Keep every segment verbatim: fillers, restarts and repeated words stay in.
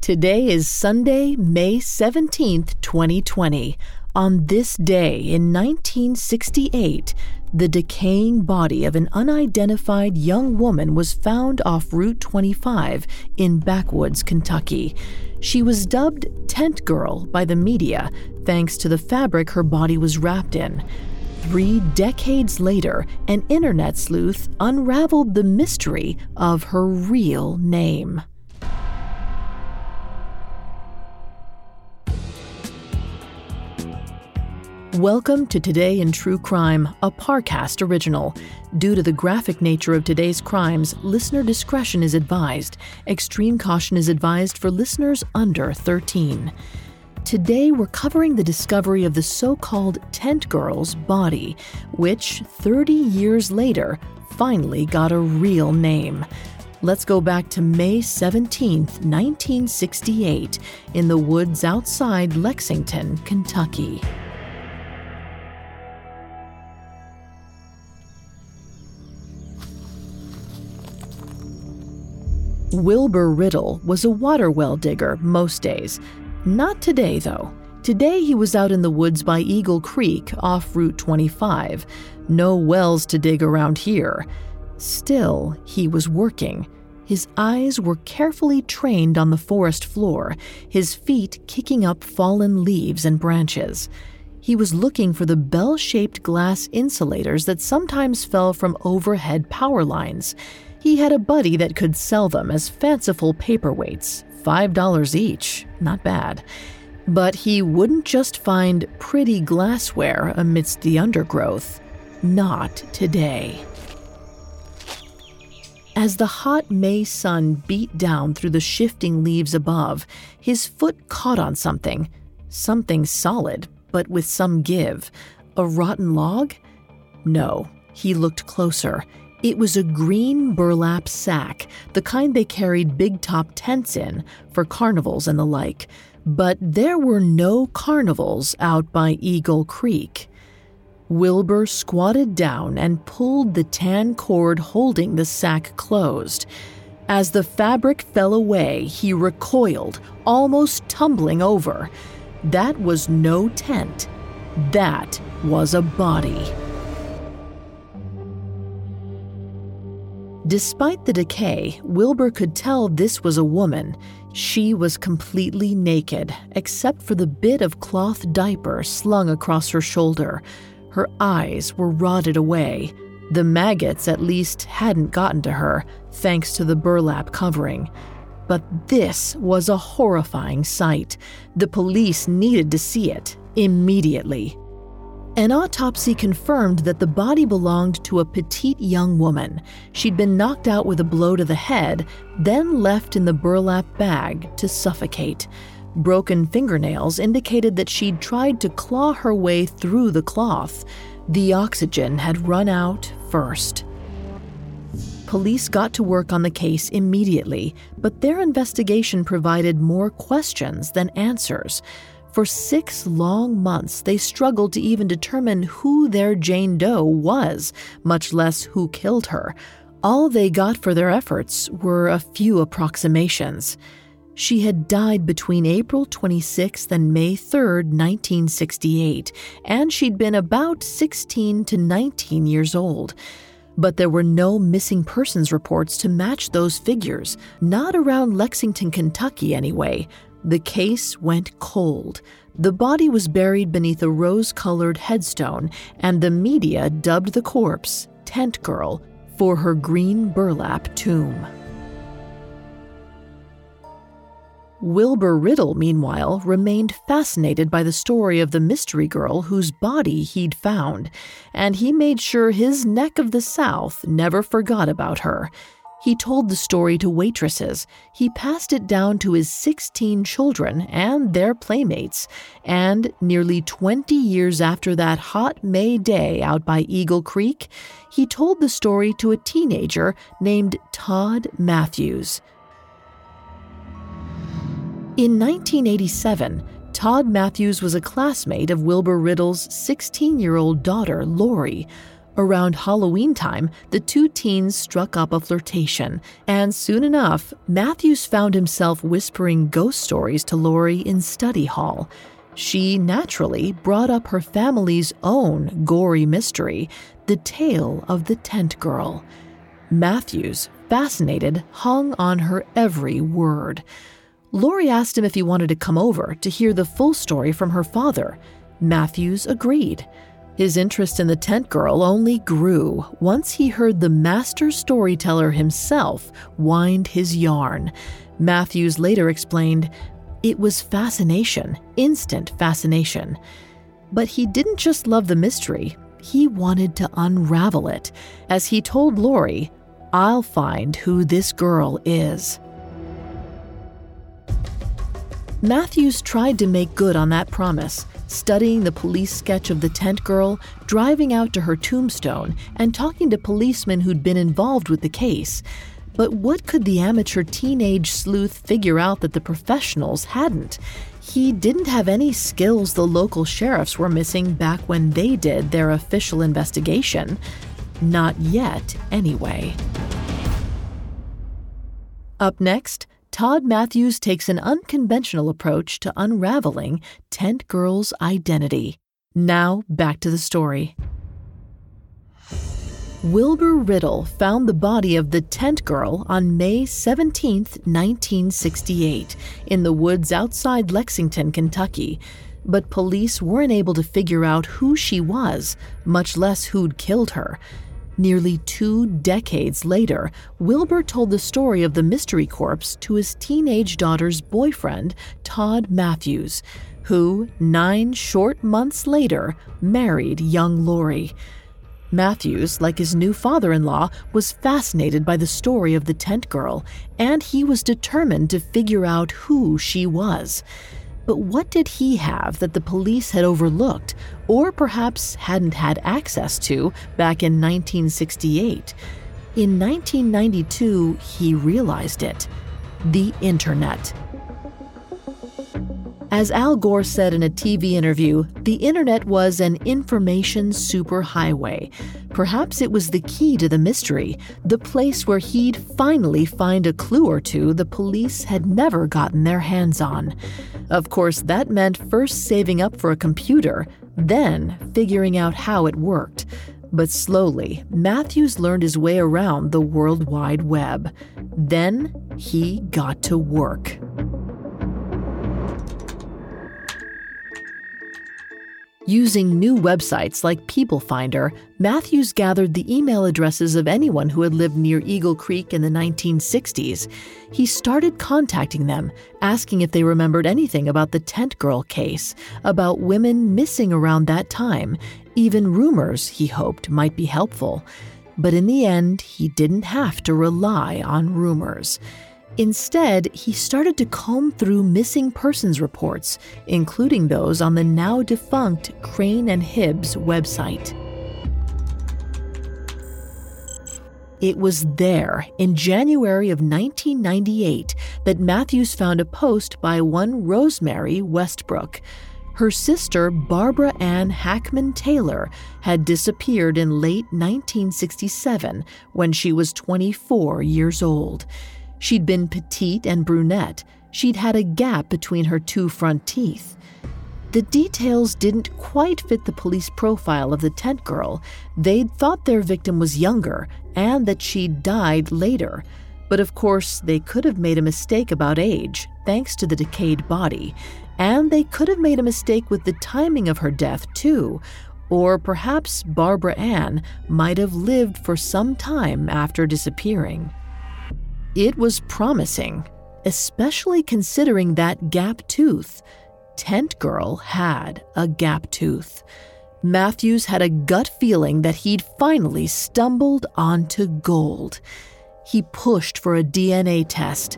Today is Sunday, May seventeenth, twenty twenty. On this day in nineteen sixty-eight, the decaying body of an unidentified young woman was found off Route twenty-five in backwoods Kentucky. She was dubbed Tent Girl by the media, thanks to the fabric her body was wrapped in. Three decades later, an internet sleuth unraveled the mystery of her real name. Welcome to Today in True Crime, a Parcast original. Due to the graphic nature of today's crimes, listener discretion is advised. Extreme caution is advised for listeners under thirteen. Today, we're covering the discovery of the so-called Tent Girl's body, which, thirty years later, finally got a real name. Let's go back to May seventeenth, nineteen sixty-eight, in the woods outside Lexington, Kentucky. Wilbur Riddle was a water well digger most days. Not today, though. Today he was out in the woods by Eagle Creek off Route twenty-five. No wells to dig around here. Still, he was working. His eyes were carefully trained on the forest floor, his feet kicking up fallen leaves and branches. He was looking for the bell-shaped glass insulators that sometimes fell from overhead power lines. He had a buddy that could sell them as fanciful paperweights, five dollars each, not bad. But he wouldn't just find pretty glassware amidst the undergrowth. Not today. As the hot May sun beat down through the shifting leaves above, his foot caught on something. Something solid, but with some give. A rotten log? No, he looked closer. It was a green burlap sack, the kind they carried big top tents in for carnivals and the like. But there were no carnivals out by Eagle Creek. Wilbur squatted down and pulled the tan cord holding the sack closed. As the fabric fell away, he recoiled, almost tumbling over. That was no tent. That was a body. Despite the decay, Wilbur could tell this was a woman. She was completely naked, except for the bit of cloth diaper slung across her shoulder. Her eyes were rotted away. The maggots, at least, hadn't gotten to her, thanks to the burlap covering. But this was a horrifying sight. The police needed to see it immediately. An autopsy confirmed that the body belonged to a petite young woman. She'd been knocked out with a blow to the head, then left in the burlap bag to suffocate. Broken fingernails indicated that she'd tried to claw her way through the cloth. The oxygen had run out first. Police got to work on the case immediately, but their investigation provided more questions than answers. For six long months, they struggled to even determine who their Jane Doe was, much less who killed her. All they got for their efforts were a few approximations. She had died between April twenty-sixth and May third, nineteen sixty-eight, and she'd been about sixteen to nineteen years old. But there were no missing persons reports to match those figures, not around Lexington, Kentucky anyway. The case went cold. The body was buried beneath a rose-colored headstone, and the media dubbed the corpse Tent Girl for her green burlap tomb. Wilbur Riddle, meanwhile, remained fascinated by the story of the mystery girl whose body he'd found, and he made sure his neck of the South never forgot about her. He told the story to waitresses. He passed it down to his sixteen children and their playmates. And nearly twenty years after that hot May day out by Eagle Creek, he told the story to a teenager named Todd Matthews. In nineteen eighty-seven, Todd Matthews was a classmate of Wilbur Riddle's sixteen-year-old daughter, Lori. Around Halloween time, the two teens struck up a flirtation, and soon enough, Matthews found himself whispering ghost stories to Lori in study hall. She naturally brought up her family's own gory mystery, the tale of the Tent Girl. Matthews, fascinated, hung on her every word. Lori asked him if he wanted to come over to hear the full story from her father. Matthews agreed. His interest in the Tent Girl only grew once he heard the master storyteller himself wind his yarn. Matthews later explained, "It was fascination, instant fascination." But he didn't just love the mystery, he wanted to unravel it. As he told Lori, "I'll find who this girl is." Matthews tried to make good on that promise, studying the police sketch of the Tent Girl, driving out to her tombstone, and talking to policemen who'd been involved with the case. But what could the amateur teenage sleuth figure out that the professionals hadn't? He didn't have any skills the local sheriffs were missing back when they did their official investigation. Not yet, anyway. Up next, Todd Matthews takes an unconventional approach to unraveling Tent Girl's identity. Now, back to the story. Wilbur Riddle found the body of the Tent Girl on May seventeenth, nineteen sixty-eight, in the woods outside Lexington, Kentucky. But police weren't able to figure out who she was, much less who'd killed her. Nearly two decades later, Wilbur told the story of the mystery corpse to his teenage daughter's boyfriend, Todd Matthews, who, nine short months later, married young Lori. Matthews, like his new father-in-law, was fascinated by the story of the Tent Girl, and he was determined to figure out who she was. But what did he have that the police had overlooked, or perhaps hadn't had access to, back in nineteen sixty-eight? In nineteen ninety-two, he realized it. The internet. As Al Gore said in a T V interview, the internet was an information superhighway. Perhaps it was the key to the mystery, the place where he'd finally find a clue or two the police had never gotten their hands on. Of course, that meant first saving up for a computer, then figuring out how it worked. But slowly, Matthews learned his way around the World Wide Web. Then he got to work. Using new websites like PeopleFinder, Matthews gathered the email addresses of anyone who had lived near Eagle Creek in the nineteen sixties. He started contacting them, asking if they remembered anything about the Tent Girl case, about women missing around that time, even rumors he hoped might be helpful. But in the end, he didn't have to rely on rumors. Instead, he started to comb through missing persons reports, including those on the now-defunct Crane and Hibbs website. It was there, in January of nineteen ninety-eight, that Matthews found a post by one Rosemary Westbrook. Her sister, Barbara Ann Hackman Taylor, had disappeared in late nineteen sixty-seven when she was twenty-four years old. She'd been petite and brunette. She'd had a gap between her two front teeth. The details didn't quite fit the police profile of the Tent Girl. They'd thought their victim was younger and that she'd died later. But of course, they could have made a mistake about age, thanks to the decayed body. And they could have made a mistake with the timing of her death, too. Or perhaps Barbara Ann might have lived for some time after disappearing. It was promising, especially considering that gap tooth. Tent Girl had a gap tooth. Matthews had a gut feeling that he'd finally stumbled onto gold. he pushed for a D N A test.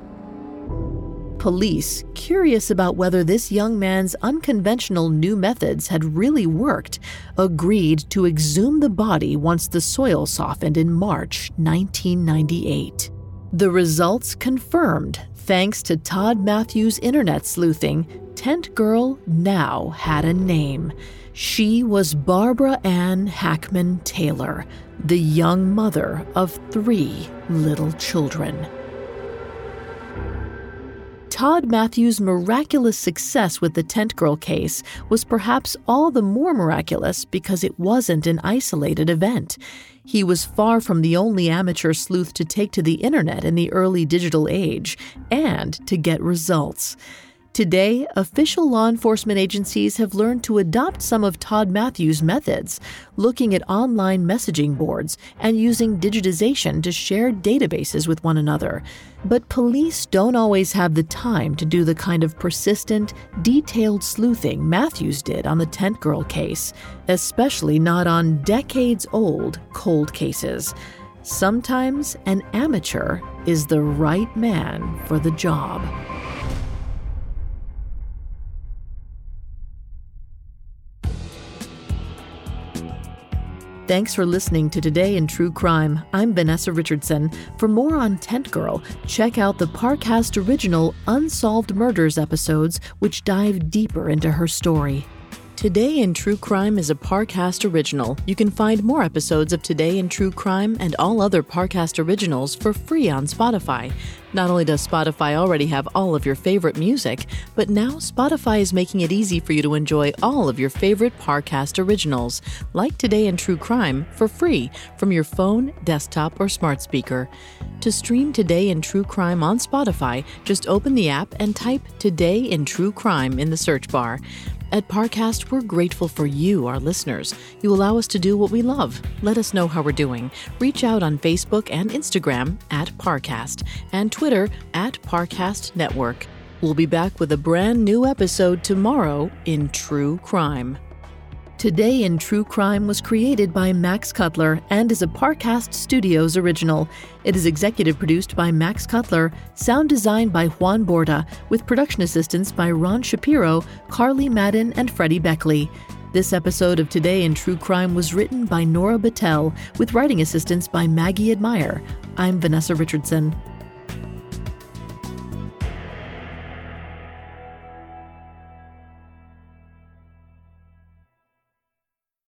Police, curious about whether this young man's unconventional new methods had really worked, agreed to exhume the body once the soil softened in March nineteen ninety-eight. The results confirmed, thanks to Todd Matthews' internet sleuthing, Tent Girl now had a name. She was Barbara Ann Hackman Taylor, the young mother of three little children. Todd Matthews' miraculous success with the Tent Girl case was perhaps all the more miraculous because it wasn't an isolated event. He was far from the only amateur sleuth to take to the internet in the early digital age and to get results. Today, official law enforcement agencies have learned to adopt some of Todd Matthews' methods, looking at online messaging boards and using digitization to share databases with one another. But police don't always have the time to do the kind of persistent, detailed sleuthing Matthews did on the Tent Girl case, especially not on decades-old cold cases. Sometimes an amateur is the right man for the job. Thanks for listening to Today in True Crime. I'm Vanessa Richardson. For more on Tent Girl, check out the Parcast original Unsolved Murders episodes, which dive deeper into her story. Today in True Crime is a Parcast original. You can find more episodes of Today in True Crime and all other Parcast originals for free on Spotify. Not only does Spotify already have all of your favorite music, but now Spotify is making it easy for you to enjoy all of your favorite Parcast originals, like Today in True Crime, for free from your phone, desktop, or smart speaker. To stream Today in True Crime on Spotify, just open the app and type Today in True Crime in the search bar. At Parcast, we're grateful for you, our listeners. You allow us to do what we love. Let us know how we're doing. Reach out on Facebook and Instagram at Parcast and Twitter at Parcast Network. We'll be back with a brand new episode tomorrow in True Crime. Today in True Crime was created by Max Cutler and is a Parcast Studios original. It is executive produced by Max Cutler, sound designed by Juan Borda, with production assistance by Ron Shapiro, Carly Madden, and Freddie Beckley. This episode of Today in True Crime was written by Nora Battelle, with writing assistance by Maggie Admire. I'm Vanessa Richardson.